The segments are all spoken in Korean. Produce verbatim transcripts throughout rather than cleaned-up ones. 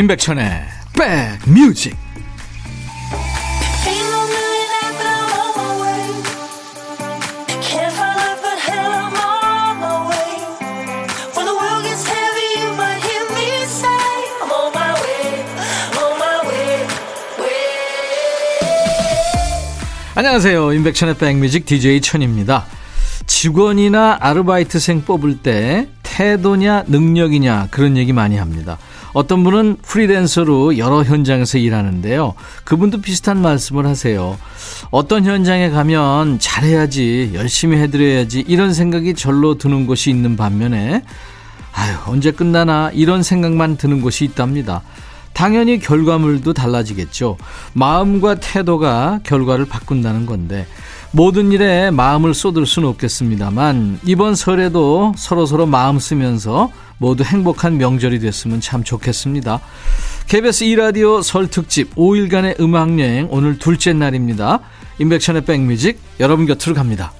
임백천의 백뮤직. 안녕하세요. 임백천의 백뮤직 디제이 천입니다. 직원이나 아르바이트생 뽑을 때 태도냐 능력이냐 그런 얘기 많이 합니다. 어떤 분은 프리랜서로 여러 현장에서 일하는데요. 그분도 비슷한 말씀을 하세요. 어떤 현장에 가면 잘해야지, 열심히 해드려야지 이런 생각이 절로 드는 곳이 있는 반면에 아유 언제 끝나나 이런 생각만 드는 곳이 있답니다. 당연히 결과물도 달라지겠죠. 마음과 태도가 결과를 바꾼다는 건데 모든 일에 마음을 쏟을 수는 없겠습니다만 이번 설에도 서로서로 마음 쓰면서 모두 행복한 명절이 됐으면 참 좋겠습니다. 케이비에스 E라디오 설 특집 오일간의 음악여행 오늘 둘째 날입니다. 임백천의 백뮤직 여러분 곁으로 갑니다.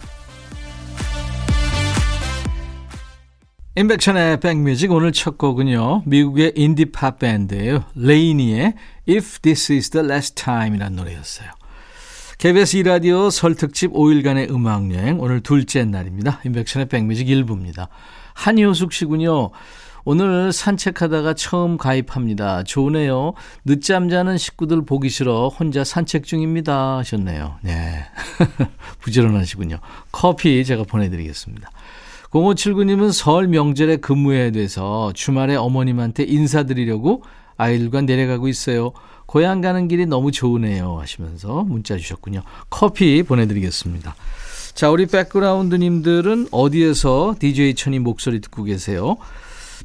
임백천의 백뮤직 오늘 첫 곡은요. 미국의 인디팝 밴드예요. 레이니의 If This Is The Last Time이라는 노래였어요. 케이비에스 E라디오 설 특집 오일간의 음악여행 오늘 둘째 날입니다. 임백천의 백뮤직 일 부입니다. 한이호숙 씨군요. 오늘 산책하다가 처음 가입합니다. 좋네요. 늦잠 자는 식구들 보기 싫어 혼자 산책 중입니다 하셨네요. 네, 부지런하시군요. 커피 제가 보내드리겠습니다. 공오칠구 님은 설 명절에 근무해야 돼서 주말에 어머님한테 인사드리려고 아이들과 내려가고 있어요. 고향 가는 길이 너무 좋으네요 하시면서 문자 주셨군요. 커피 보내드리겠습니다. 자, 우리 백그라운드님들은 어디에서 디제이 천이 목소리 듣고 계세요?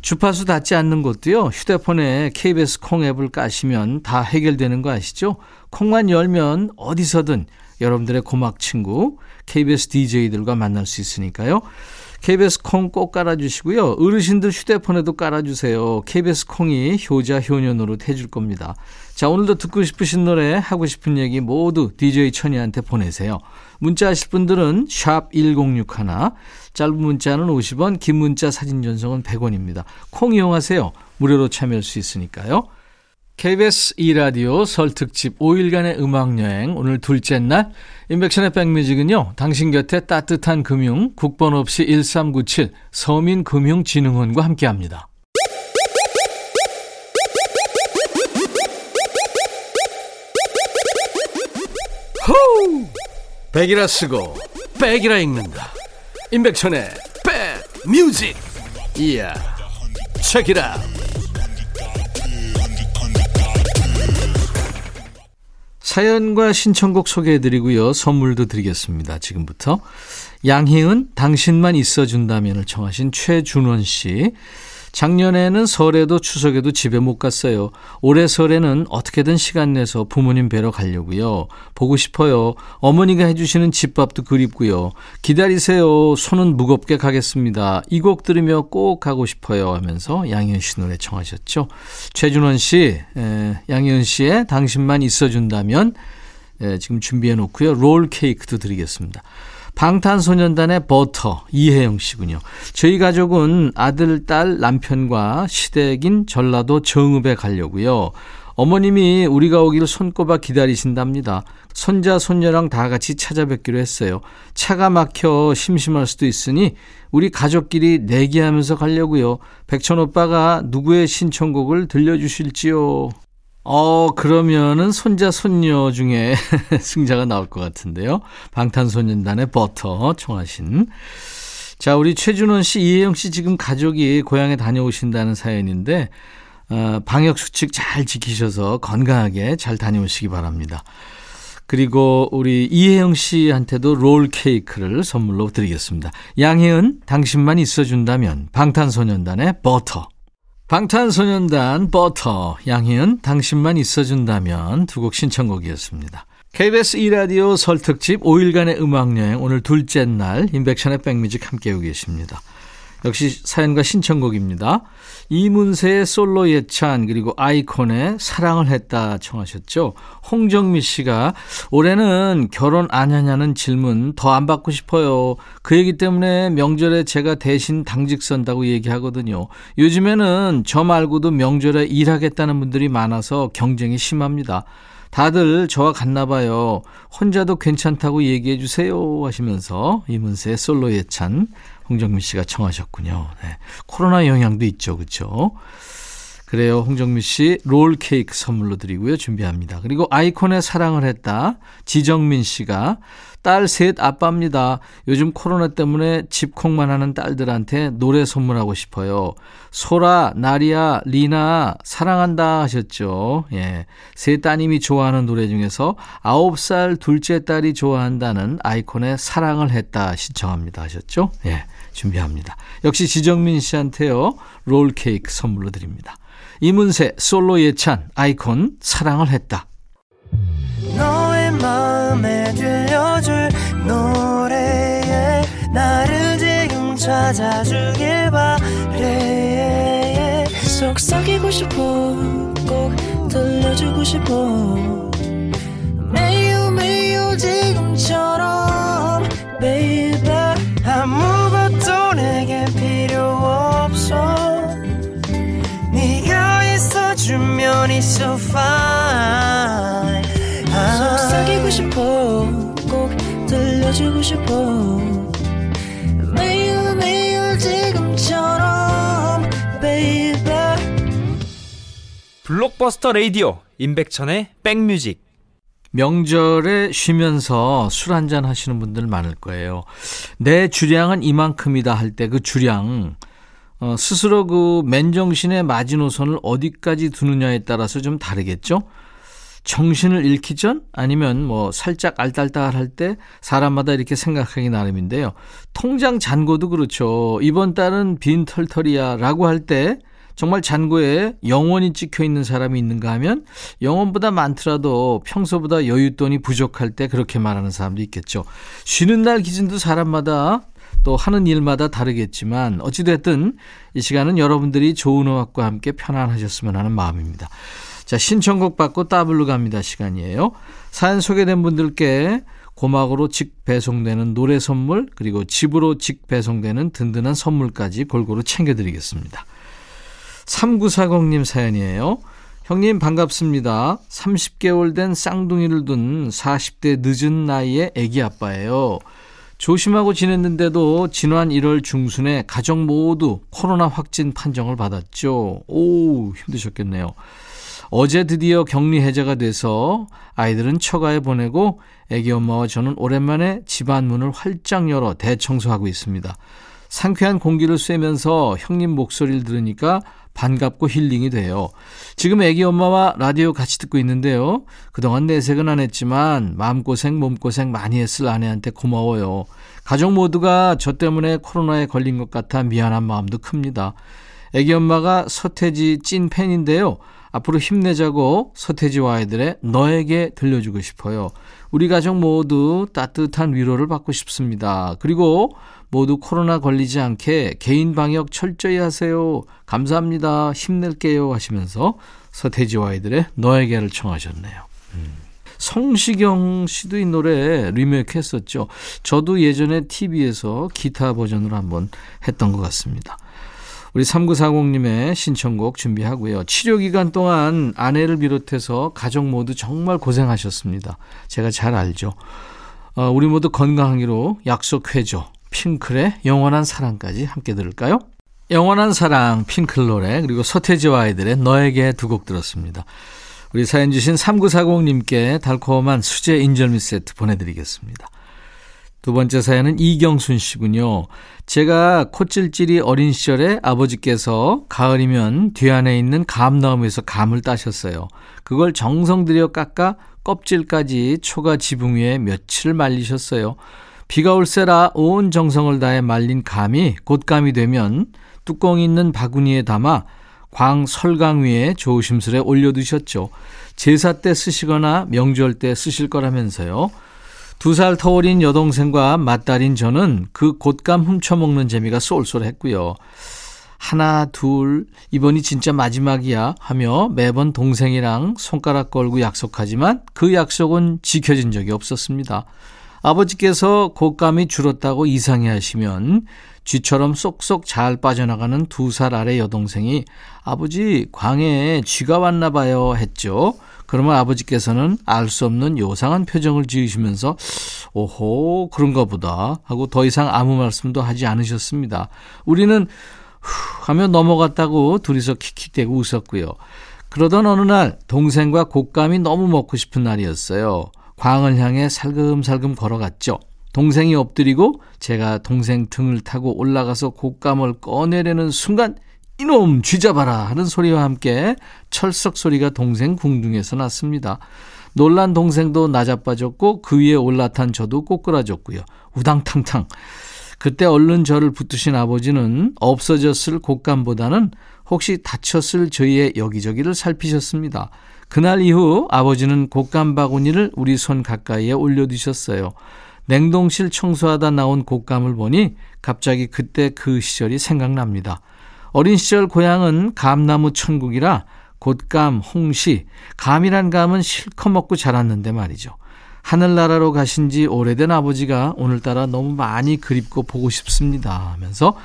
주파수 닿지 않는 것도요. 휴대폰에 케이비에스 콩 앱을 까시면 다 해결되는 거 아시죠? 콩만 열면 어디서든 여러분들의 고막 친구 케이비에스 디제이들과 만날 수 있으니까요. 케이비에스 콩 꼭 깔아주시고요. 어르신들 휴대폰에도 깔아주세요. 케이비에스 콩이 효자 효녀 노릇 해줄 겁니다. 자, 오늘도 듣고 싶으신 노래 하고 싶은 얘기 모두 디제이 천이한테 보내세요. 문자 하실 분들은 샵 천육십일 짧은 문자는 오십 원 긴 문자 사진 전송은 백 원입니다. 콩 이용하세요. 무료로 참여할 수 있으니까요. 케이비에스 E라디오 설 특집 오일간의 음악여행 오늘 둘째 날 인백션의 백뮤직은요. 당신 곁에 따뜻한 금융 국번 없이 일삼구칠 서민금융진흥원과 함께합니다. 호우! 백이라 쓰고 백이라 읽는다. 인백션의 백뮤직. 이야 책이라. 사연과 신청곡 소개해드리고요. 선물도 드리겠습니다. 지금부터 양희은 당신만 있어준다면을 청하신 최준원 씨. 작년에는 설에도 추석에도 집에 못 갔어요. 올해 설에는 어떻게든 시간 내서 부모님 뵈러 가려고요. 보고 싶어요. 어머니가 해주시는 집밥도 그립고요. 기다리세요. 손은 무겁게 가겠습니다. 이 곡 들으며 꼭 가고 싶어요 하면서 양희은 씨 노래 청하셨죠. 최준원 씨, 에, 양희은 씨의 당신만 있어준다면 에, 지금 준비해놓고요. 롤 케이크도 드리겠습니다. 방탄소년단의 버터 이혜영 씨군요. 저희 가족은 아들, 딸, 남편과 시댁인 전라도 정읍에 가려고요. 어머님이 우리가 오길 손꼽아 기다리신답니다. 손자, 손녀랑 다 같이 찾아뵙기로 했어요. 차가 막혀 심심할 수도 있으니 우리 가족끼리 내기하면서 가려고요. 백천 오빠가 누구의 신청곡을 들려주실지요? 어 그러면은 손자 손녀 중에 승자가 나올 것 같은데요. 방탄소년단의 버터 청하신. 자, 우리 최준원 씨, 이혜영 씨 지금 가족이 고향에 다녀오신다는 사연인데 어, 방역 수칙 잘 지키셔서 건강하게 잘 다녀오시기 바랍니다. 그리고 우리 이혜영 씨한테도 롤 케이크를 선물로 드리겠습니다. 양혜은 당신만 있어준다면 방탄소년단의 버터. 방탄소년단 버터 양희은 당신만 있어준다면 두 곡 신청곡이었습니다. 케이비에스 E라디오 설 특집 오일간의 음악여행 오늘 둘째 날 임백천의 백뮤직 함께하고 계십니다. 역시 사연과 신청곡입니다. 이문세의 솔로 예찬 그리고 아이콘의 사랑을 했다 청하셨죠. 홍정미 씨가 올해는 결혼 안 하냐는 질문 더 안 받고 싶어요. 그 얘기 때문에 명절에 제가 대신 당직 선다고 얘기하거든요. 요즘에는 저 말고도 명절에 일하겠다는 분들이 많아서 경쟁이 심합니다. 다들 저와 같나 봐요. 혼자도 괜찮다고 얘기해 주세요 하시면서 이문세의 솔로 예찬 홍정민 씨가 청하셨군요. 네. 코로나 영향도 있죠. 그렇죠? 그래요. 홍정민 씨 롤케이크 선물로 드리고요. 준비합니다. 그리고 아이콘의 사랑을 했다. 지정민 씨가 딸 셋 아빠입니다. 요즘 코로나 때문에 집콕만 하는 딸들한테 노래 선물하고 싶어요. 소라, 나리야, 리나 사랑한다 하셨죠. 예, 세 따님이 좋아하는 노래 중에서 아홉 살 둘째 딸이 좋아한다는 아이콘의 사랑을 했다 신청합니다 하셨죠. 예, 준비합니다. 역시 지정민 씨한테요. 롤케이크 선물로 드립니다. 이문세 솔로 예찬 아이콘 사랑을 했다. 너의 마음에 들려줄 노래에 나를 지금 찾아주길 바래. 속삭이고 싶어 꼭 들려주고 싶어 매우 매우 지금처럼 baby 아무것도 내게 필요 없어 네가 있어주면 it's so fine. 속삭이고 싶어 꼭 들려주고 싶어 매일 매일 지금처럼 baby. 블록버스터 레디오 임백천의 백뮤직. 명절에 쉬면서 술 한잔 하시는 분들 많을 거예요. 내 주량은 이만큼이다 할 때 그 주량 어, 스스로 그 맨정신의 마지노선을 어디까지 두느냐에 따라서 좀 다르겠죠. 정신을 잃기 전 아니면 뭐 살짝 알딸딸할 때 사람마다 이렇게 생각하기 나름인데요. 통장 잔고도 그렇죠. 이번 달은 빈 털털이야 라고 할 때 정말 잔고에 영원히 찍혀있는 사람이 있는가 하면 영원보다 많더라도 평소보다 여윳돈이 부족할 때 그렇게 말하는 사람도 있겠죠. 쉬는 날 기준도 사람마다 또 하는 일마다 다르겠지만 어찌됐든 이 시간은 여러분들이 좋은 음악과 함께 편안하셨으면 하는 마음입니다. 자, 신청곡 받고 따블로 갑니다 시간이에요. 사연 소개된 분들께 고막으로 직 배송되는 노래 선물 그리고 집으로 직 배송되는 든든한 선물까지 골고루 챙겨드리겠습니다. 삼구사공님 사연이에요. 형님 반갑습니다. 삼십 개월 된 쌍둥이를 둔 사십 대 늦은 나이의 애기 아빠예요. 조심하고 지냈는데도 지난 일월 중순에 가족 모두 코로나 확진 판정을 받았죠. 오, 힘드셨겠네요. 어제 드디어 격리 해제가 돼서 아이들은 처가에 보내고 애기 엄마와 저는 오랜만에 집안 문을 활짝 열어 대청소하고 있습니다. 상쾌한 공기를 쐬면서 형님 목소리를 들으니까 반갑고 힐링이 돼요. 지금 애기 엄마와 라디오 같이 듣고 있는데요. 그동안 내색은 안 했지만 마음고생 몸고생 많이 했을 아내한테 고마워요. 가족 모두가 저 때문에 코로나에 걸린 것 같아 미안한 마음도 큽니다. 애기 엄마가 서태지 찐 팬인데요. 앞으로 힘내자고 서태지와 아이들의 너에게 들려주고 싶어요. 우리 가족 모두 따뜻한 위로를 받고 싶습니다. 그리고 모두 코로나 걸리지 않게 개인 방역 철저히 하세요. 감사합니다. 힘낼게요 하시면서 서태지와 아이들의 너에게를 청하셨네요. 음. 성시경 씨도 이 노래 리메이크 했었죠. 저도 예전에 티비에서 기타 버전으로 한번 했던 것 같습니다. 우리 삼구사공님의 신청곡 준비하고요. 치료기간 동안 아내를 비롯해서 가족 모두 정말 고생하셨습니다. 제가 잘 알죠. 어, 우리 모두 건강하기로 약속해줘. 핑클의 영원한 사랑까지 함께 들을까요? 영원한 사랑, 핑클 노래, 그리고 서태지와 아이들의 너에게 두 곡 들었습니다. 우리 사연 주신 삼구사공님께 달콤한 수제 인절미 세트 보내드리겠습니다. 두 번째 사연은 이경순 씨군요. 제가 코찔찔이 어린 시절에 아버지께서 가을이면 뒤안에 있는 감나무에서 감을 따셨어요. 그걸 정성 들여 깎아 껍질까지 초가 지붕 위에 며칠 말리셨어요. 비가 올세라 온 정성을 다해 말린 감이 곶감이 되면 뚜껑이 있는 바구니에 담아 광 설강 위에 조심스레 올려두셨죠. 제사 때 쓰시거나 명절 때 쓰실 거라면서요. 두 살 터울인 여동생과 맞딸인 저는 그 곶감 훔쳐먹는 재미가 쏠쏠했고요. 하나, 둘, 이번이 진짜 마지막이야 하며 매번 동생이랑 손가락 걸고 약속하지만 그 약속은 지켜진 적이 없었습니다. 아버지께서 곶감이 줄었다고 이상해하시면 쥐처럼 쏙쏙 잘 빠져나가는 두 살 아래 여동생이 아버지 광해에 쥐가 왔나 봐요 했죠. 그러면 아버지께서는 알 수 없는 요상한 표정을 지으시면서 오호 그런가 보다 하고 더 이상 아무 말씀도 하지 않으셨습니다. 우리는 후 하며 넘어갔다고 둘이서 킥킥대고 웃었고요. 그러던 어느 날 동생과 곶감이 너무 먹고 싶은 날이었어요. 광을 향해 살금살금 걸어갔죠. 동생이 엎드리고 제가 동생 등을 타고 올라가서 곶감을 꺼내려는 순간 이놈 쥐잡아라 하는 소리와 함께 철썩 소리가 동생 궁둥에서 났습니다. 놀란 동생도 나자빠졌고 그 위에 올라탄 저도 꼬꾸라졌고요. 우당탕탕. 그때 얼른 저를 붙드신 아버지는 없어졌을 곶감보다는 혹시 다쳤을 저희의 여기저기를 살피셨습니다. 그날 이후 아버지는 곶감 바구니를 우리 손 가까이에 올려두셨어요. 냉동실 청소하다 나온 곶감을 보니 갑자기 그때 그 시절이 생각납니다. 어린 시절 고향은 감나무 천국이라 곶감, 홍시, 감이란 감은 실컷 먹고 자랐는데 말이죠. 하늘나라로 가신 지 오래된 아버지가 오늘따라 너무 많이 그립고 보고 싶습니다 하면서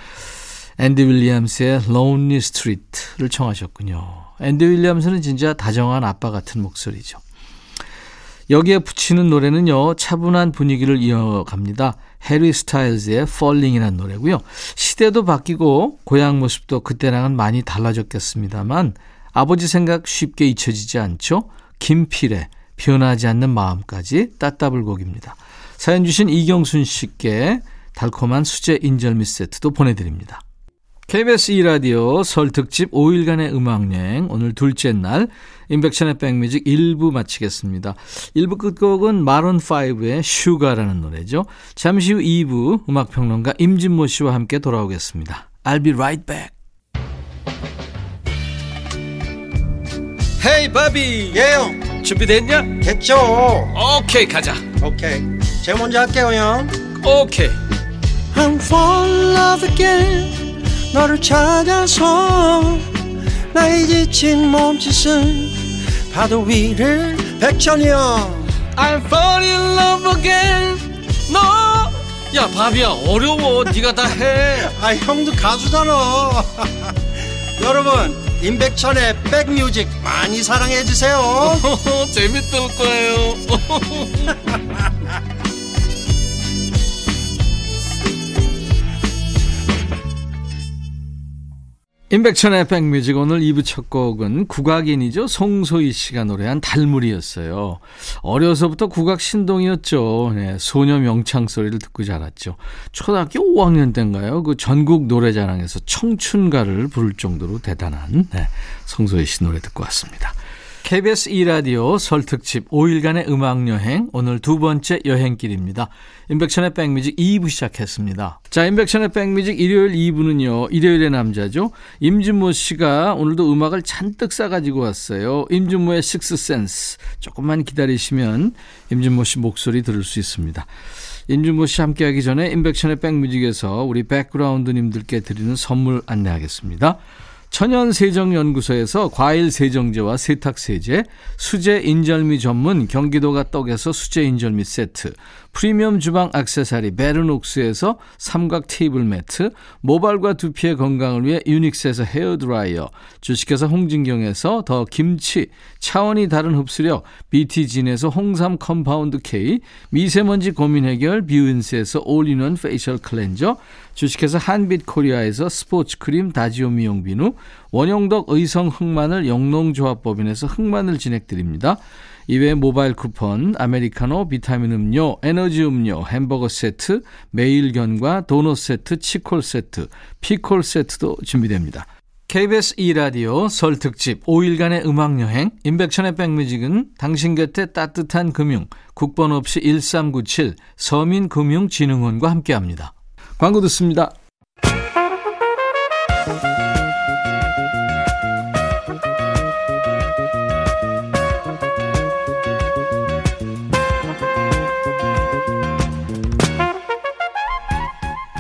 앤디 윌리엄스의 Lonely Street를 청하셨군요. 앤디 윌리엄스는 진짜 다정한 아빠 같은 목소리죠. 여기에 붙이는 노래는요. 차분한 분위기를 이어갑니다. 해리 스타일즈의 Falling이라는 노래고요. 시대도 바뀌고 고향 모습도 그때랑은 많이 달라졌겠습니다만 아버지 생각 쉽게 잊혀지지 않죠. 김필의 변하지 않는 마음까지 따따블 곡입니다. 사연 주신 이경순 씨께 달콤한 수제 인절미 세트도 보내드립니다. 케이비에스 E라디오 설 특집 오일간의 음악여행 오늘 둘째 날 인백천의 백뮤직 일 부 마치겠습니다. 일 부 끝곡은 마룬 파이브의 슈가라는 노래죠. 잠시 후 이 부 음악평론가 임진모 씨와 함께 돌아오겠습니다. I'll be right back. 헤이 바비 예영 준비됐냐? 됐죠. 오케이 okay, 가자. 오케이 okay. 제가 먼저 할게요 형. 오케이 okay. I'm falling in love again 너를 찾아서 나의 지친 몸짓은 파도 위를 백천이 형 I'm falling in love again 너 야 no. 바비야 어려워 네가 다 해. 아 형도 가수잖아. 여러분 임백천의 백뮤직 많이 사랑해 주세요. 재밌을 거예요. 임백천의 백뮤직 오늘 이 부 첫 곡은 국악인이죠. 송소희 씨가 노래한 달무리였어요. 어려서부터 국악 신동이었죠. 네, 소녀 명창 소리를 듣고 자랐죠. 초등학교 오 학년 때인가요? 그 전국 노래자랑에서 청춘가를 부를 정도로 대단한 네, 송소희 씨 노래 듣고 왔습니다. 케이비에스 E라디오 설 특집 오일간의 음악여행 오늘 두 번째 여행길입니다. 인백천의 백뮤직 이 부 시작했습니다. 자, 인백천의 백뮤직 일요일 이 부는요. 일요일의 남자죠. 임준모 씨가 오늘도 음악을 잔뜩 싸가지고 왔어요. 임준모의 식스센스 조금만 기다리시면 임준모 씨 목소리 들을 수 있습니다. 임준모 씨 함께하기 전에 인백천의 백뮤직에서 우리 백그라운드님들께 드리는 선물 안내하겠습니다. 천연세정연구소에서 과일세정제와 세탁세제, 수제인절미 전문 경기도가 떡에서 수제인절미 세트, 프리미엄 주방 액세서리 베르녹스에서 삼각 테이블 매트, 모발과 두피의 건강을 위해 유닉스에서 헤어드라이어, 주식회사 홍진경에서 더 김치, 차원이 다른 흡수력 비티진에서 홍삼 컴파운드 K, 미세먼지 고민 해결 뷰인스에서 올인원 페이셜 클렌저, 주식회사 한빛코리아에서 스포츠크림 다지오 미용비누, 원영덕 의성 흑마늘 영농조합법인에서 흑마늘 진행드립니다. 이외에 모바일 쿠폰, 아메리카노, 비타민 음료, 에너지 음료, 햄버거 세트, 매일견과 도넛 세트, 치콜 세트, 피콜 세트도 준비됩니다. 케이비에스 E라디오 설 특집 오일간의 음악여행 인백천의 백뮤직은 당신 곁에 따뜻한 금융, 국번 없이 일삼구칠 서민금융진흥원과 함께합니다. 광고 듣습니다.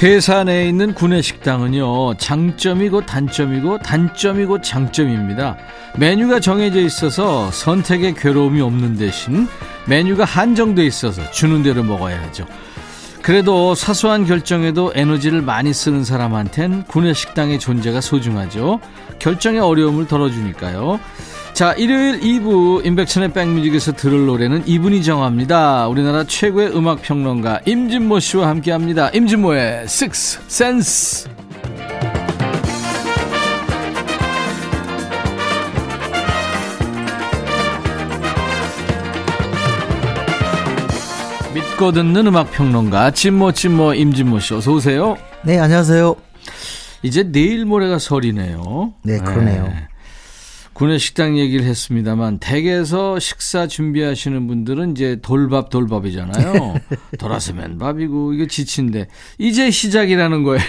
회사 내에 있는 구내식당은요, 장점이고 단점이고 단점이고 장점입니다. 메뉴가 정해져 있어서 선택의 괴로움이 없는 대신 메뉴가 한정돼 있어서 주는 대로 먹어야 하죠. 그래도 사소한 결정에도 에너지를 많이 쓰는 사람한텐 구내식당의 존재가 소중하죠. 결정의 어려움을 덜어주니까요. 자, 일요일 이 부 임백천의 백뮤직에서 들을 노래는 이분이 정합니다. 우리나라 최고의 음악평론가 임진모 씨와 함께합니다. 임진모의 Sixth Sense. 믿고 듣는 음악평론가 진모 진모 임진모 씨, 어서 오세요. 네, 안녕하세요. 이제 내일 모레가 설이네요. 네, 그러네요. 네. 구내식당 얘기를 했습니다만 댁에서 식사 준비하시는 분들은 이제 돌밥 돌밥이잖아요. 돌아서면 밥이고 이거 지친데 이제 시작이라는 거예요.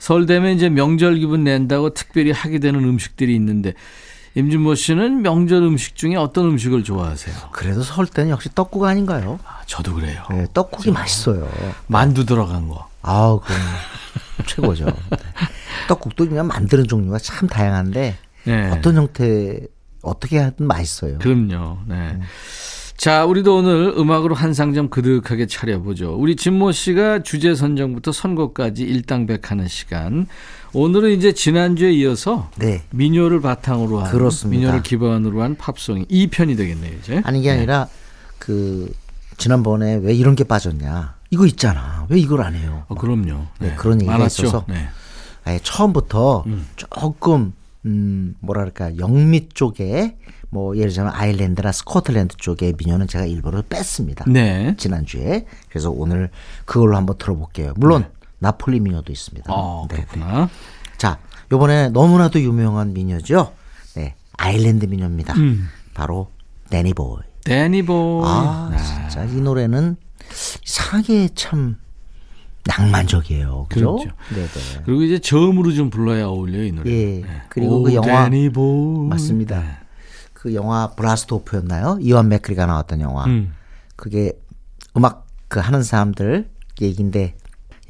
설 되면 이제 명절 기분 낸다고 특별히 하게 되는 음식들이 있는데 임준모 씨는 명절 음식 중에 어떤 음식을 좋아하세요? 그래도 설 때는 역시 떡국 아닌가요? 아, 저도 그래요. 네, 떡국이 맛있어요. 만두 들어간 거. 아우, 그건 최고죠. 떡국도 그냥 만드는 종류가 참 다양한데. 네. 어떤 형태 어떻게 하든 맛있어요. 그럼요. 네. 음. 자, 우리도 오늘 음악으로 한 상점 그득하게 차려보죠. 우리 진모 씨가 주제 선정부터 선곡까지 일당백하는 시간. 오늘은 이제 지난주에 이어서 네. 민요를 바탕으로 한, 그렇습니다. 민요를 기반으로 한 팝송이 이 편이 되겠네요, 이제. 아니, 이게 아니라 네. 그 지난번에 왜 이런 게 빠졌냐. 이거 있잖아. 왜 이걸 안 해요? 어, 그럼요. 네. 네, 그런 얘기가 많았죠. 있어서 네. 아예 처음부터 음. 조금 음, 뭐랄까, 영미 쪽에, 뭐, 예를 들면 아일랜드나 스코틀랜드 쪽의 민요는 제가 일부러 뺐습니다. 네. 지난주에. 그래서 오늘 그걸로 한번 들어볼게요. 물론, 네. 나폴리 민요도 있습니다. 아, 네. 그렇구나. 자, 요번에 너무나도 유명한 민요죠. 네. 아일랜드 민요입니다. 음. 바로, 데니보이. 데니보이. 아, 네. 진짜 이 노래는 이상하게 참, 낭만적이에요. 그죠? 그렇죠. 네네. 그리고 이제 저음으로 좀 불러야 어울려요, 이 노래. 예. 네. 그리고 오, 그 영화. 데니보이. 맞습니다. 네. 그 영화 브라스트 오프였나요? 이완 맥크리가 나왔던 영화. 음. 그게 음악 그 하는 사람들 얘기인데,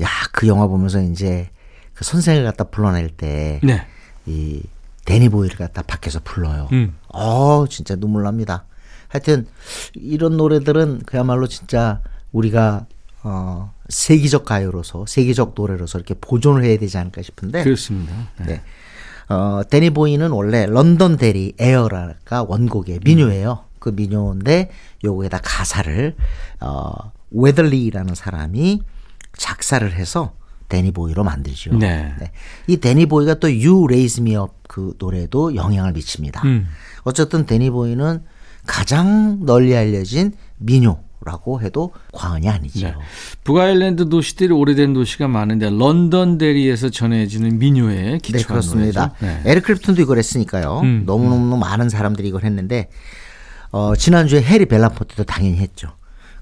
야, 그 영화 보면서 이제 그 선생을 갖다 불러낼 때. 네. 이 데니보이를 갖다 밖에서 불러요. 음. 어, 진짜 눈물 납니다. 하여튼, 이런 노래들은 그야말로 진짜 우리가 어, 세계적 가요로서 세계적 노래로서 이렇게 보존을 해야 되지 않을까 싶은데. 그렇습니다. 네. 네. 어, 데니보이는 원래 런던 데리 에어라가 원곡의 민요예요. 그 민요인데 요거에다 가사를 어, 웨들리라는 사람이 작사를 해서 데니보이로 만들죠. 네. 네. 이 데니보이가 또 You Raise Me Up 그 노래도 영향을 미칩니다. 음. 어쨌든 데니보이는 가장 널리 알려진 민요. 라고 해도 과언이 아니죠. 네. 북아일랜드 도시들이 오래된 도시가 많은데 런던 대리에서 전해지는 민요에 기초한 네, 그렇습니다. 네. 에릭 클립튼도 이걸 했으니까요. 음, 너무너무 음. 많은 사람들이 이걸 했는데 어, 지난주에 해리 벨라포트도 당연히 했죠.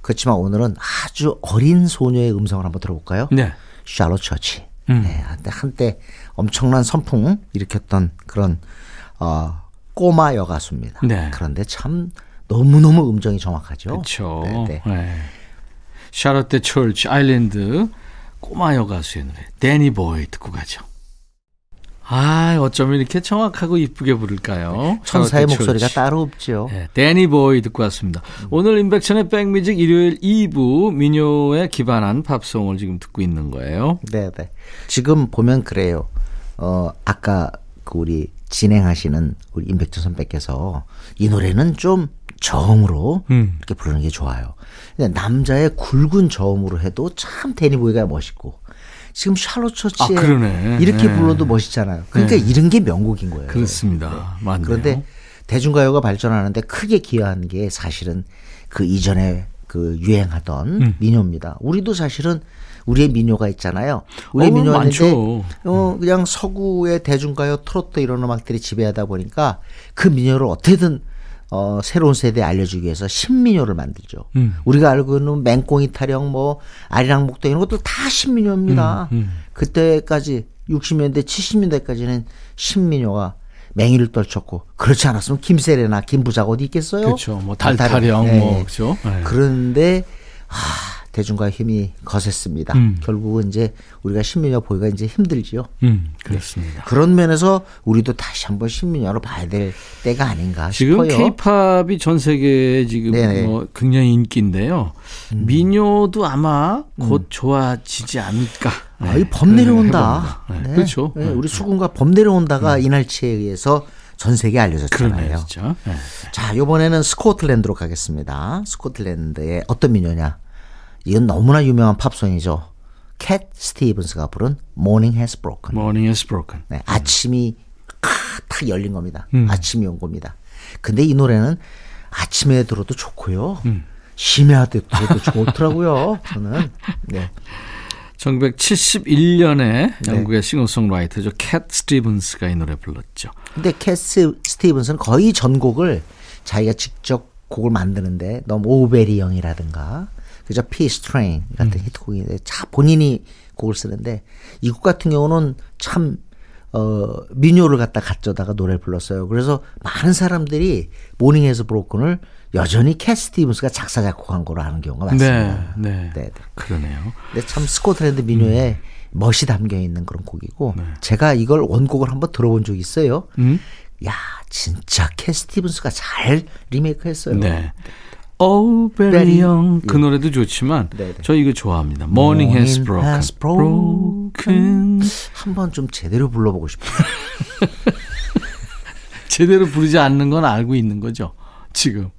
그렇지만 오늘은 아주 어린 소녀의 음성을 한번 들어볼까요? 네. 샬롯 처치. 음. 네, 한때 엄청난 선풍 일으켰던 그런 어, 꼬마 여가수입니다. 네. 그런데 참 너무너무 음정이 정확하죠. 그렇죠. 네, 네. 네. 샬롯 처치 아일랜드 꼬마 여가수의 노래 데니보이 듣고 가죠. 아, 어쩜 이렇게 정확하고 이쁘게 부를까요? 천사의 목소리가 따로 없죠. 네, 데니보이 듣고 왔습니다. 음. 오늘 임백천의 백뮤직 일요일 이 부 민요에 기반한 팝송을 지금 듣고 있는 거예요. 네, 네. 지금 보면 그래요. 어, 아까 그 우리 진행하시는 우리 임백천 선배께서 이 노래는 좀 저음으로 음. 이렇게 부르는 게 좋아요. 근데 남자의 굵은 저음으로 해도 참 대니 보이가 멋있고 지금 샬롯 처치에 아, 이렇게 네. 불러도 멋있잖아요. 그러니까 네. 이런 게 명곡인 거예요. 그렇습니다. 네. 맞네요. 그런데 대중가요가 발전하는데 크게 기여한 게 사실은 그 이전에 그 유행하던 음. 민요입니다. 우리도 사실은 우리의 민요가 있잖아요. 우리의 어, 민요가 있는데 어, 그냥 서구의 대중가요 트로트 이런 음악들이 지배하다 보니까 그 민요를 어떻게든 어, 새로운 세대에 알려주기 위해서 신민요를 만들죠. 음. 우리가 알고 있는 맹꽁이 타령 뭐 아리랑 목동 이런 것도 다 신민요입니다. 음, 음. 그때까지 육십 년대 칠십 년대까지는 신민요가 맹위를 떨쳤고 그렇지 않았으면 김세레나 김부작 어디 있겠어요? 그렇죠. 뭐 달타령 네. 뭐 그렇죠. 네. 그런데 하, 대중과의 힘이 거셌습니다. 음. 결국은 이제 우리가 신민요 보기가 이제 힘들지요. 음, 그렇습니다. 그런 면에서 우리도 다시 한번 신민요로 봐야 될 때가 아닌가 지금 싶어요. 지금 K-팝이 전 세계에 지금 네네. 뭐 굉장히 인기인데요. 음. 민요도 아마 곧 음. 좋아지지 않을까. 네. 아, 이 범 내려온다. 네. 네. 그렇죠. 네. 네. 우리 수군과 범 내려온다가 네. 이날치에 의해서 전 세계에 알려졌잖아요. 그러네요, 네. 자, 이번에는 스코틀랜드로 가겠습니다. 스코틀랜드의 어떤 민요냐? 이건 너무나 유명한 팝송이죠. 캣 스티븐스가 부른 Morning Has Broken. Morning Has Broken. 네, 아침이 탁 열린 겁니다. 음. 아침이 온 겁니다. 근데 이 노래는 아침에 들어도 좋고요. 음. 심야 때 들어도 좋더라고요. 저는. 네. 천구백칠십일 년에 영국의 네. 싱어송라이터죠. 캣 스티븐스가 이 노래 불렀죠. 근데 캣 스티븐스는 거의 전곡을 자기가 직접 곡을 만드는데 너무 오베리 형이라든가 그저 Peace Train 같은 음. 히트곡인데 참 본인이 곡을 쓰는데 이 곡 같은 경우는 참 어, 민요를 갖다 갖져다가 노래를 불렀어요. 그래서 많은 사람들이 Morning Has Broken을 여전히 캣 스티븐스가 작사 작곡한 거로 아는 경우가 많습니다. 네, 네, 네네. 그러네요. 근데 참 스코틀랜드 민요에 음. 멋이 담겨 있는 그런 곡이고 네. 제가 이걸 원곡을 한번 들어본 적이 있어요. 음? 야, 진짜 캣 스티븐스가 잘 리메이크했어요. 네. 오베리영 그 노래도 좋지만 네네. 저 이거 좋아합니다. Morning, Morning has, broken. has broken. 한번 좀 제대로 불러보고 싶어요. 제대로 부르지 않는 건 알고 있는 거죠. 지금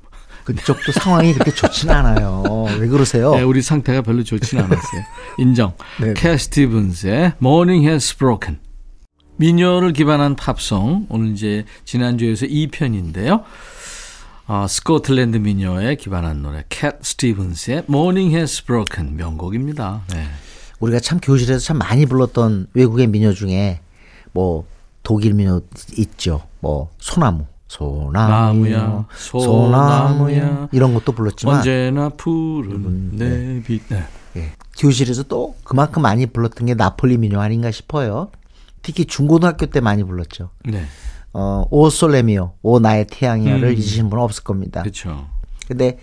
그쪽도 상황이 그렇게 좋진 않아요. 왜 그러세요? 네, 우리 상태가 별로 좋진 않았어요. 인정. 캣 스티븐스의 Morning Has Broken. 민요를 기반한 팝송. 오늘 이제 지난주에서 이 편인데요. 어, 스코틀랜드 민요에 기반한 노래 캣 스티븐스의 Morning Has Broken 명곡입니다. 네. 우리가 참 교실에서 참 많이 불렀던 외국의 민요 중에 뭐 독일 민요 있죠. 뭐 소나무. 소나무야, 소나무야 이런 것도 불렀지만 언제나 푸른 내 빛. 네. 네. 교실에서 또 그만큼 많이 불렀던 게 나폴리 민요 아닌가 싶어요. 특히 중고등학교 때 많이 불렀죠. 네. 어, 오 솔레미오, 오 나의 태양이야를 음. 잊으신 분은 없을 겁니다. 그렇죠. 근데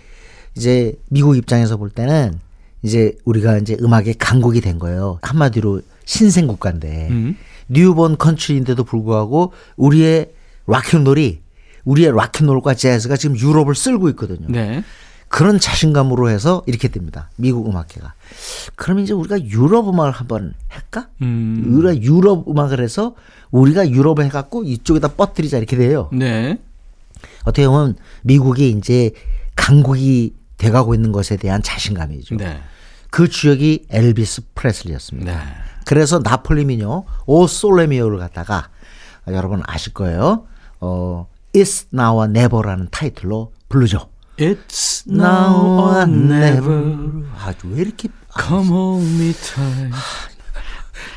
이제 미국 입장에서 볼 때는 이제 우리가 이제 음악의 강국이 된 거예요. 한마디로 신생 국가인데 음. 뉴본 컨트리인데도 불구하고 우리의 락앤롤이 우리의 락앤롤과 재즈가 지금 유럽을 쓸고 있거든요. 네. 그런 자신감으로 해서 이렇게 됩니다. 미국 음악계가. 그럼 이제 우리가 유럽 음악을 한번 할까? 음. 우리가 유럽 음악을 해서 우리가 유럽을 해갖고 이쪽에다 뻗뜨리자 이렇게 돼요. 네. 어떻게 보면 미국이 이제 강국이 돼가고 있는 것에 대한 자신감이죠. 네. 그 주역이 엘비스 프레슬리였습니다. 네. 그래서 나폴리 민요 오 솔레미오를 갖다가 여러분 아실 거예요. 어. It's Now or Never라는 타이틀로 부르죠. It's Now or Never. 아, 왜 이렇게 Come Hold Me Tight.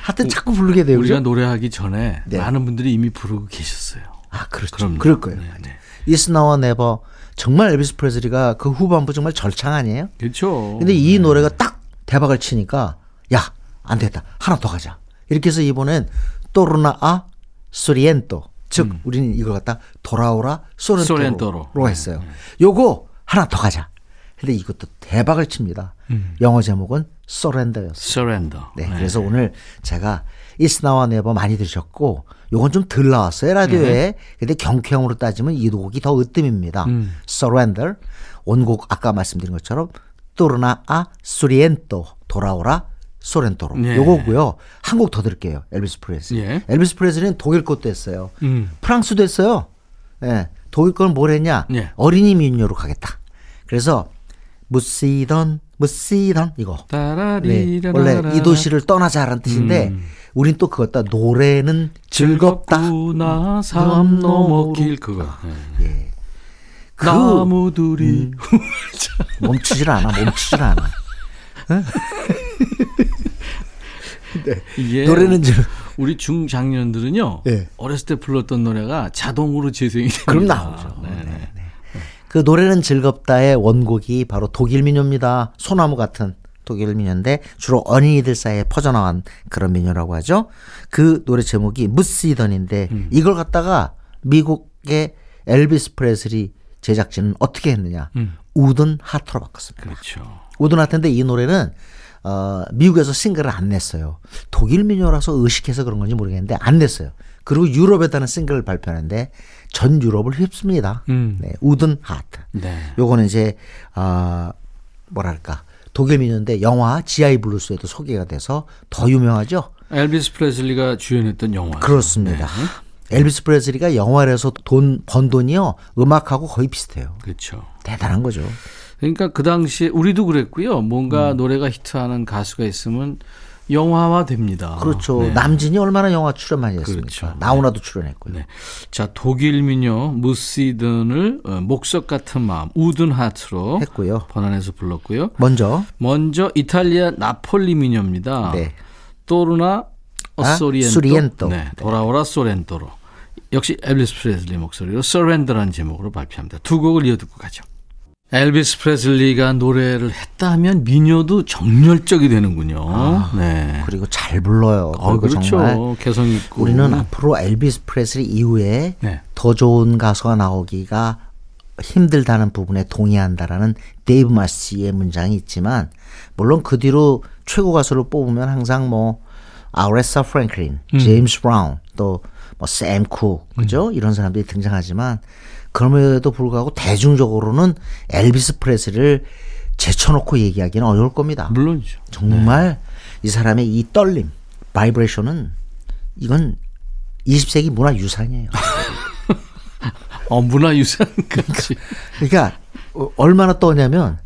하여튼 자꾸 부르게 돼요. 우리가 그렇죠? 노래하기 전에 네. 많은 분들이 이미 부르고 계셨어요. 아, 그렇죠. 그럼요. 그럴 거예요. 네, 네. It's Now or Never. 정말 엘비스 프레슬리가 그 후반부 정말 절창 아니에요? 그렇죠. 근데 이 네. 노래가 딱 대박을 치니까 야, 안 됐다. 하나 더 가자. 이렇게 해서 이번엔 Torna a Sorrento. 즉 음. 우리는 이걸 갖다 돌아오라 소렌토로로 소렌토로. 했어요. 네, 네. 요거 하나 더 가자. 근데 이것도 대박을 칩니다. 음. 영어 제목은 Surrender였어요. Surrender. 네, 네. 그래서 오늘 제가 It's Now or Never 많이 들으셨고 요건 좀 덜 나왔어요. 라디오에. 네. 근데 경쾌형으로 따지면 이 곡이 더 으뜸입니다. 음. Surrender. 원곡 아까 말씀드린 것처럼 Torna a Sorrento 돌아오라 소렌토로. 예. 요거고요. 한 곡 더 들을게요. 엘비스 프레슬리. 예. 엘비스 프레슬리는 독일 것도 했어요. 음. 프랑스도 했어요. 예. 독일 건 뭘 했냐? 예. 어린이 민요로 가겠다. 그래서 무시던 무시던 이거. 네. 원래 이 도시를 떠나자라는 뜻인데 음. 우린 또 그것다 노래는 즐겁다. 즐겁구나 산 넘어 길 그거. 예. 예. 그 나무들이 음. 멈추질 않아. 멈추질 않아. 네. 이게 노래는 저... 우리 중장년들은요 네. 어렸을 때 불렀던 노래가 자동으로 재생이 됩니다. 그럼 나오죠. 네. 그 노래는 즐겁다의 원곡이 바로 독일 민요입니다. 소나무 같은 독일 민요인데 주로 어린이들 사이에 퍼져나온 그런 민요라고 하죠. 그 노래 제목이 무시던인데 음. 이걸 갖다가 미국의 엘비스 프레슬리 제작진은 어떻게 했느냐. 음. 우든 하트로 바꿨습니다. 그렇죠. 우든 하트인데 이 노래는 어, 미국에서 싱글을 안 냈어요. 독일 민요라서 의식해서 그런 건지 모르겠는데 안 냈어요. 그리고 유럽에다는 싱글을 발표하는데 전 유럽을 휩습니다. 음. 네, 우든 하트. 네. 요거는 이제 어, 뭐랄까 독일 민요인데 영화 지아이 블루스에도 소개가 돼서 더 유명하죠. 엘비스 프레슬리가 주연했던 영화. 그렇습니다. 네. 엘비스 프레슬리가 영화를 해서 돈, 번 돈이요 음악하고 거의 비슷해요. 그렇죠. 대단한 거죠. 그러니까 그 당시에 우리도 그랬고요. 뭔가 음. 노래가 히트하는 가수가 있으면 영화화 됩니다. 그렇죠. 네. 남진이 얼마나 영화 출연 많이 했습니까? 그렇죠. 나훈아도 네. 출연했고요. 네. 자, 독일 민요 무시든을 어, 목석 같은 마음 우든 하트로 했고요. 번안해서 불렀고요. 먼저 먼저 이탈리아 나폴리 민요입니다. 네. 또르나 소리엔토. 아? 네. 돌아오라 소렌토로. 역시 엘비스 프레슬리 목소리로 서렌더라는 제목으로 발표합니다. 두 곡을 이어 듣고 가죠. 엘비스 프레슬리가 노래를 했다면 민요도 정열적이 되는군요. 아, 네. 그리고 잘 불러요. 어, 그리고 그렇죠. 정말 개성 있고. 우리는 앞으로 엘비스 프레슬리 이후에 네. 더 좋은 가수가 나오기가 힘들다는 부분에 동의한다라는 데이브 마시의 문장이 있지만 물론 그 뒤로 최고 가수를 뽑으면 항상 뭐 아레사 프랭클린, 음. 제임스 브라운, 또 뭐 샘 쿡, 그죠? 음. 이런 사람들이 등장하지만. 그럼에도 불구하고 대중적으로는 엘비스 프레슬리를 제쳐놓고 얘기하기는 어려울 겁니다. 물론이죠. 정말 네. 이 사람의 이 떨림, 바이브레이션은 이건 이십 세기 문화유산이에요. 어, 문화유산까지. 그러니까, 그러니까 얼마나 떠냐면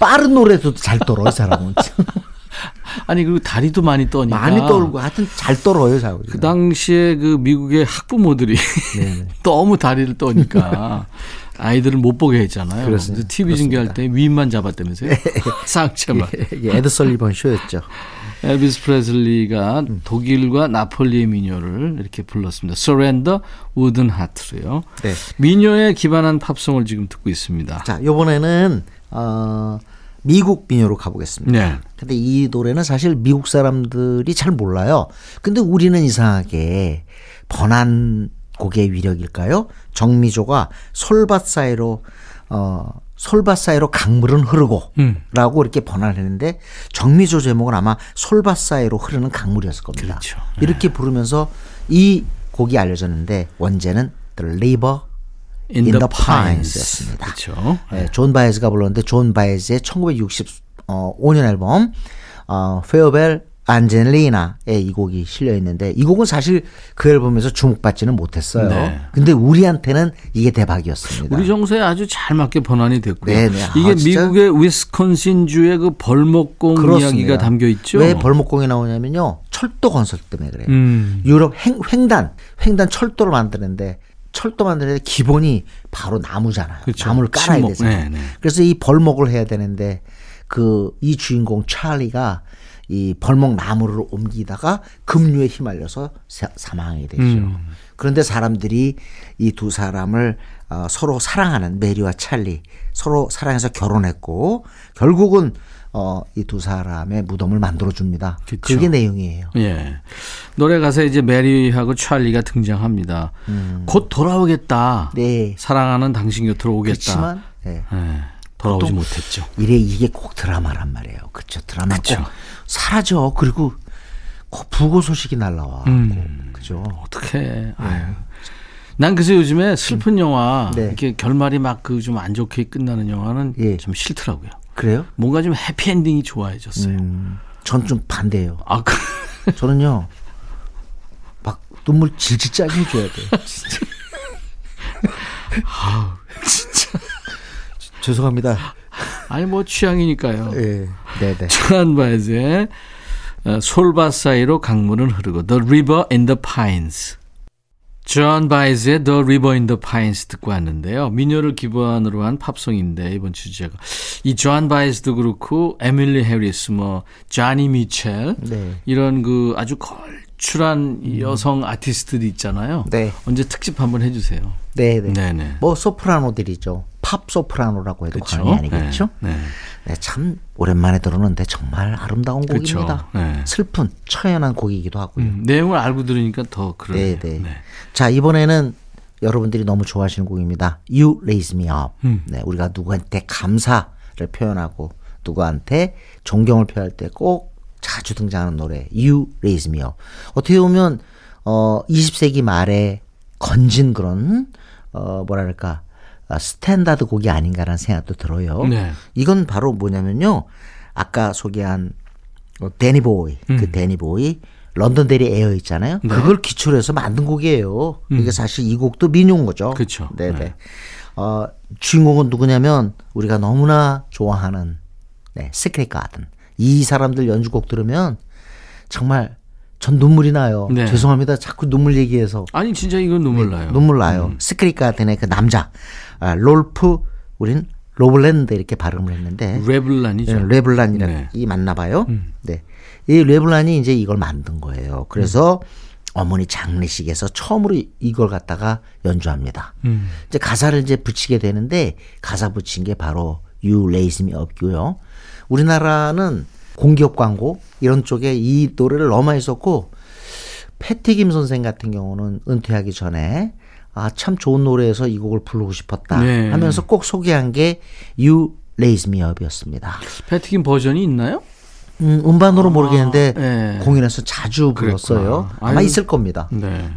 빠른 노래도 잘 떨어 이 사람은. 아니 그리고 다리도 많이 떠니까 많이 떨고 하여튼 잘 떨어요. 잘 그 당시에 그 미국의 학부모들이 너무 다리를 떠니까 아이들을 못 보게 했잖아요. 그래서 티비 중계할 때 위만 잡았다면서요. 상체만. 예, 에드 설리번 쇼였죠. 엘비스 프레슬리가 음. 독일과 나폴리의 민요를 이렇게 불렀습니다. Surrender, Wooden Heart로요. 네. 민요에 기반한 팝송을 지금 듣고 있습니다. 자, 이번에는 어. 미국 민요로 가보겠습니다. 그런데 네. 이 노래는 사실 미국 사람들이 잘 몰라요. 근데 우리는 이상하게 번안곡의 위력일까요? 정미조가 솔밭 사이로 어, 솔밭 사이로 강물은 흐르고 음. 라고 이렇게 번안했는데 정미조 제목은 아마 솔밭 사이로 흐르는 강물이었을 겁니다. 그렇죠. 네. 이렇게 부르면서 이 곡이 알려졌는데 원제는 The River In, In the, the Pines 였습니다. 그렇죠. 네, 존 바이즈가 불렀는데 존 바이즈의 천구백육십오 년 앨범 어, Farewell Angelina의 이 곡이 실려있는데 이 곡은 사실 그 앨범에서 주목받지는 못했어요. 네. 근데 우리한테는 이게 대박이었습니다. 우리 정서에 아주 잘 맞게 번안이 됐고요. 네네. 이게 아, 미국의 위스콘신주의 그 벌목공 그렇습니다. 이야기가 담겨있죠. 왜 벌목공이 나오냐면요. 철도 건설 때문에 그래요. 음. 유럽 횡, 횡단 횡단 철도를 만드는데 철도 만드는 기본이 바로 나무잖아요. 그렇죠. 나무를 깔아야 침목. 되잖아요. 네, 네. 그래서 이 벌목을 해야 되는데 그 이 주인공 찰리가 이 벌목 나무를 옮기다가 급류에 휘말려서 사망하게 되죠. 음. 그런데 사람들이 이 두 사람을 어, 서로 사랑하는 메리와 찰리 서로 사랑해서 결혼했고 결국은 어, 이 두 사람의 무덤을 만들어줍니다. 그쵸. 그게 내용이에요. 예. 노래 가사에 이제 메리하고 찰리가 등장합니다. 음. 곧 돌아오겠다. 네. 사랑하는 당신 곁으로 오겠다. 그렇지만 네. 예. 돌아오지 못했죠. 이래 이게 꼭 드라마란 말이에요. 그렇죠. 드라마 그쵸. 꼭 사라져. 그리고 꼭 부고 소식이 날라와. 음. 그죠. 어떡해. 아유. 난 그래서 요즘에 슬픈 음. 영화 네. 이렇게 결말이 막 그 좀 안 좋게 끝나는 영화는 예. 좀 싫더라고요. 그래요? 뭔가 좀 해피엔딩이 좋아해졌어요. 음. 전 좀 반대예요. 아, 그... 저는요 막 눈물 질질 짜게 해줘야 돼요. 진짜. 아, 진짜. 죄송합니다. 아니 뭐 취향이니까요. 네, 네, 네. 천안바이즈의 솔바 사이로 강물은 흐르고 The River in the Pines. 존 바이즈의 The River in the Pines 듣고 왔는데요. 민요를 기반으로 한 팝송인데 이번 주제가 이 존 바이즈도 그렇고 에밀리 해리스, 뭐 쟈니 미첼 네. 이런 그 아주 걸출한 음. 여성 아티스트들이 있잖아요. 네. 언제 특집 한번 해주세요. 네네. 네네. 뭐 소프라노들이죠. 팝 소프라노라고 해도 과언이 아니겠죠. 네. 네. 네, 참 오랜만에 들었는데 정말 아름다운 그쵸. 곡입니다. 네. 슬픈 처연한 곡이기도 하고요. 음, 내용을 알고 들으니까 더 그러네요. 네네. 네. 자, 이번에는 여러분들이 너무 좋아하시는 곡입니다. You Raise Me Up. 음. 네, 우리가 누구한테 감사를 표현하고 누구한테 존경을 표현할 때 꼭 자주 등장하는 노래 You Raise Me Up. 어떻게 보면 어, 이십 세기 말에 건진 그런 어, 뭐랄까 스탠다드 곡이 아닌가라는 생각도 들어요. 네. 이건 바로 뭐냐면요, 아까 소개한 데니보이 음. 그 데니보이 런던데리 에어 있잖아요. 네. 그걸 기초로 해서 만든 곡이에요. 음. 이게 사실 이 곡도 민요인 거죠. 그렇죠. 네네. 네. 어, 주인공은 누구냐면 우리가 너무나 좋아하는 네, 시크릿 가든. 이 사람들 연주곡 들으면 정말 전 눈물이 나요. 네. 죄송합니다. 자꾸 눈물 얘기해서. 아니 진짜 이건 눈물 네, 나요. 눈물 나요. 음. 스크릿 가든의 그 남자 아, 롤프 우린 로블랜드 이렇게 발음을 했는데 레블란이죠. 네, 레블란이라는 네. 이 맞나 봐요. 음. 네. 이 레블란이 이제 이걸 만든 거예요. 그래서 음. 어머니 장례식에서 처음으로 이걸 갖다가 연주합니다. 음. 이제 가사를 이제 붙이게 되는데 가사 붙인 게 바로 You Raise Me Up고요. 우리나라는 공기업 광고 이런 쪽에 이 노래를 너무 많이 썼고 패티 김 선생 같은 경우는 은퇴하기 전에 아, 참 좋은 노래에서 이 곡을 부르고 싶었다 네. 하면서 꼭 소개한 게 You Raise Me Up이었습니다. 패티 김 버전이 있나요? 음, 음반으로 아, 모르겠는데 네. 공연에서 자주 불렀어요. 그랬구나. 아마 아유, 있을 겁니다. 네.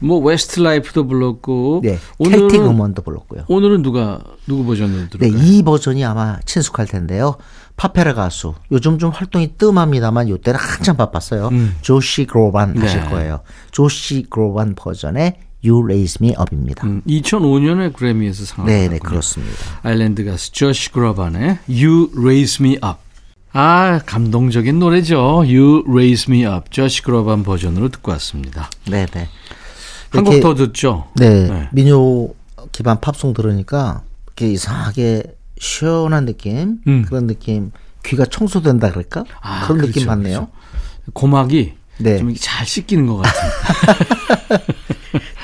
뭐 웨스트라이프도 불렀고 네. 켈틱 음원도 불렀고요. 오늘은 누가 누구 버전으로 들을까요? 네, 이 버전이 아마 친숙할 텐데요. 파페라 가수 요즘 좀 활동이 뜸합니다만 이때는 한참 바빴어요. 음. 조시 그로반 하실 네. 거예요. 조시 그로반 버전의 You Raise Me Up입니다. 음, 이천오 년에 그래미에서 상을 받았고요. 네, 그렇습니다. 아일랜드 가수 조시 그로반의 You Raise Me Up. 아, 감동적인 노래죠. You Raise Me Up. 조시 그로반 버전으로 듣고 왔습니다. 네네. 한 곡 더 듣죠. 네, 네. 민요 기반 팝송 들으니까 이렇게 이상하게 시원한 느낌 음. 그런 느낌 귀가 청소된다 그럴까? 아, 그런 그렇죠, 느낌 받네요. 그렇죠. 고막이 네. 좀 잘 씻기는 것 같아요.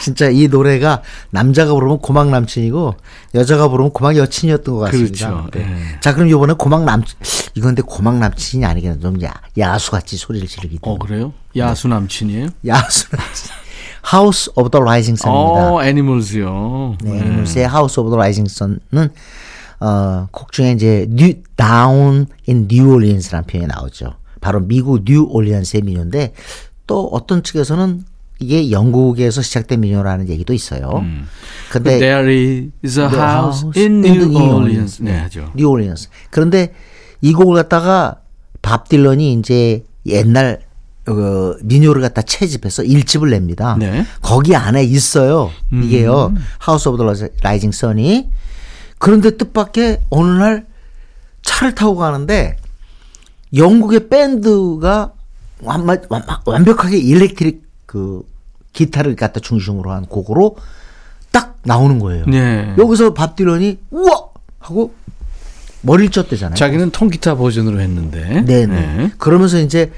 진짜 이 노래가 남자가 부르면 고막 남친이고 여자가 부르면 고막 여친이었던 것 같습니다. 그렇죠. 네. 네. 자, 그럼 이번에 고막 남친 이건데 고막 남친이 아니겠네. 좀 야, 야수같이 소리를 지르기 때문에. 어, 그래요? 야수 남친이에요? 야수 남친. House of the Rising Sun입니다. 어, 애니멀스요. 네, 애니멀스의 네. House of the Rising Sun은 어, 곡 중에 이제 New Down in New Orleans라는 표현이 나오죠. 바로 미국 뉴올리언스의 민요인데 또 어떤 측에서는 이게 영국에서 시작된 민요라는 얘기도 있어요. 음. 근데 There is a house in New, New Orleans. 네, 하죠. New Orleans. 그런데 이 곡을 갖다가 밥 딜런이 이제 옛날 어, 민요를 갖다 채집해서 일집을 냅니다. 네. 거기 안에 있어요. 음. 이게요. House of the Rising Sun이. 그런데 뜻밖의 어느 날 차를 타고 가는데 영국의 밴드가 완마, 완마, 완벽하게 일렉트릭 그 기타를 갖다 중심으로 한 곡으로 딱 나오는 거예요. 네. 여기서 밥 딜런이 우와 하고 머리를 쪘대잖아요. 자기는 통기타 버전으로 했는데. 네네. 네. 그러면서 이제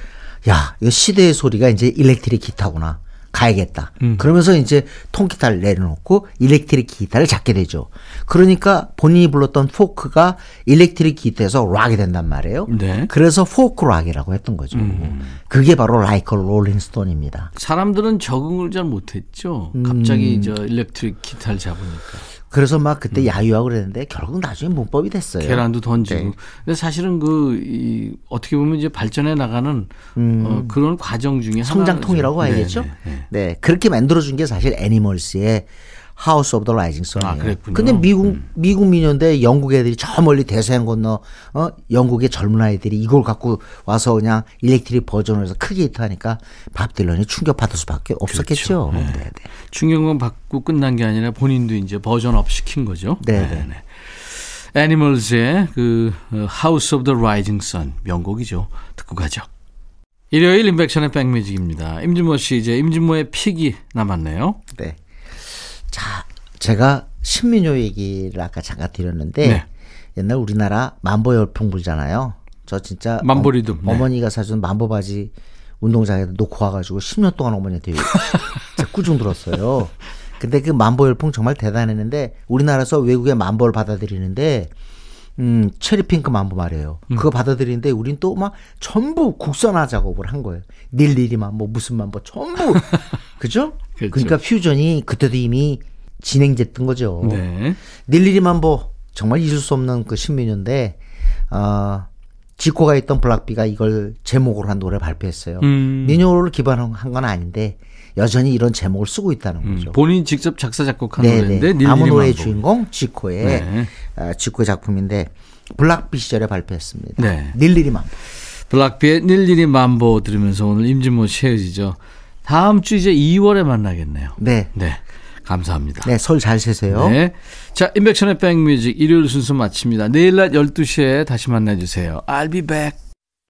야, 이 시대의 소리가 이제 일렉트릭 기타구나. 가야겠다. 음. 그러면서 이제 통기타를 내려놓고 일렉트릭 기타를 잡게 되죠. 그러니까 본인이 불렀던 포크가 일렉트릭 기타에서 락이 된단 말이에요. 네. 그래서 포크 락이라고 했던 거죠. 음. 그게 바로 라이크 롤링스톤입니다. 사람들은 적응을 잘 못했죠. 갑자기 음. 저 일렉트릭 기타를 잡으니까. 그래서 막 그때 음. 야유하고 그랬는데 결국 나중에 문법이 됐어요. 계란도 던지고. 네. 근데 사실은 그 이 어떻게 보면 이제 발전해 나가는 음. 어, 그런 과정 중에 성장통이라고 하나죠. 봐야겠죠. 네, 네, 네. 네, 그렇게 만들어준 게 사실 애니멀스의 하우스 오브 더 라이징 선이에요. 아, 그랬군요. 근데 미국, 음. 미국 민요인데 영국 애들이 저 멀리 대서양 건너, 어, 영국의 젊은 아이들이 이걸 갖고 와서 그냥 일렉트릭 버전으로 해서 크게 히트하니까 밥 딜런이 충격받을 수밖에 없었겠죠. 그렇죠. 네. 네, 네. 충격만 받고 끝난 게 아니라 본인도 이제 버전업 시킨 거죠. 네네. 네, 네. 애니멀즈의 그 하우스 오브 더 라이징 선 명곡이죠. 듣고 가죠. 일요일 인백션의 백뮤직입니다. 임준모 씨, 이제 임준모의 픽이 남았네요. 네. 자, 제가 신민요 얘기를 아까 잠깐 드렸는데 네. 옛날 우리나라 만보 열풍 불잖아요. 저 진짜 만보 리듬. 어, 네. 어머니가 사준 만보 바지 운동장에 놓고 와가지고 십 년 동안 어머니한테 꾸중 들었어요. 근데 그 만보 열풍 정말 대단했는데 우리나라에서 외국의 만보를 받아들이는데 음, 체리핑크 만보 말이에요. 음. 그거 받아들이는데 우린 또 막 전부 국산화 작업을 한 거예요. 닐리리 만보, 무슨 만보, 전부. 그죠? 그렇죠. 그러니까 퓨전이 그때도 이미 진행됐던 거죠. 네. 닐리리 만보, 정말 잊을 수 없는 그 신민요인데, 어, 지코가 있던 블락비가 이걸 제목으로 한 노래 발표했어요. 음. 민요를 기반한 건 아닌데, 여전히 이런 제목을 쓰고 있다는 거죠. 음, 본인 직접 작사 작곡한 노래인데 아무 노래의 주인공 지코의 네. 어, 지코의 작품인데 블락비 시절에 발표했습니다. 네. 닐리리 만보. 블락비의 닐리리 만보 들으면서 오늘 임진모 씨 헤어지죠. 다음 주 이제 이월에 만나겠네요. 네. 네. 감사합니다. 네, 설 잘 쉬세요. 네. 자, 인백천의 백뮤직 일요일 순서 마칩니다. 내일 낮 열두 시에 다시 만나주세요. I'll be back.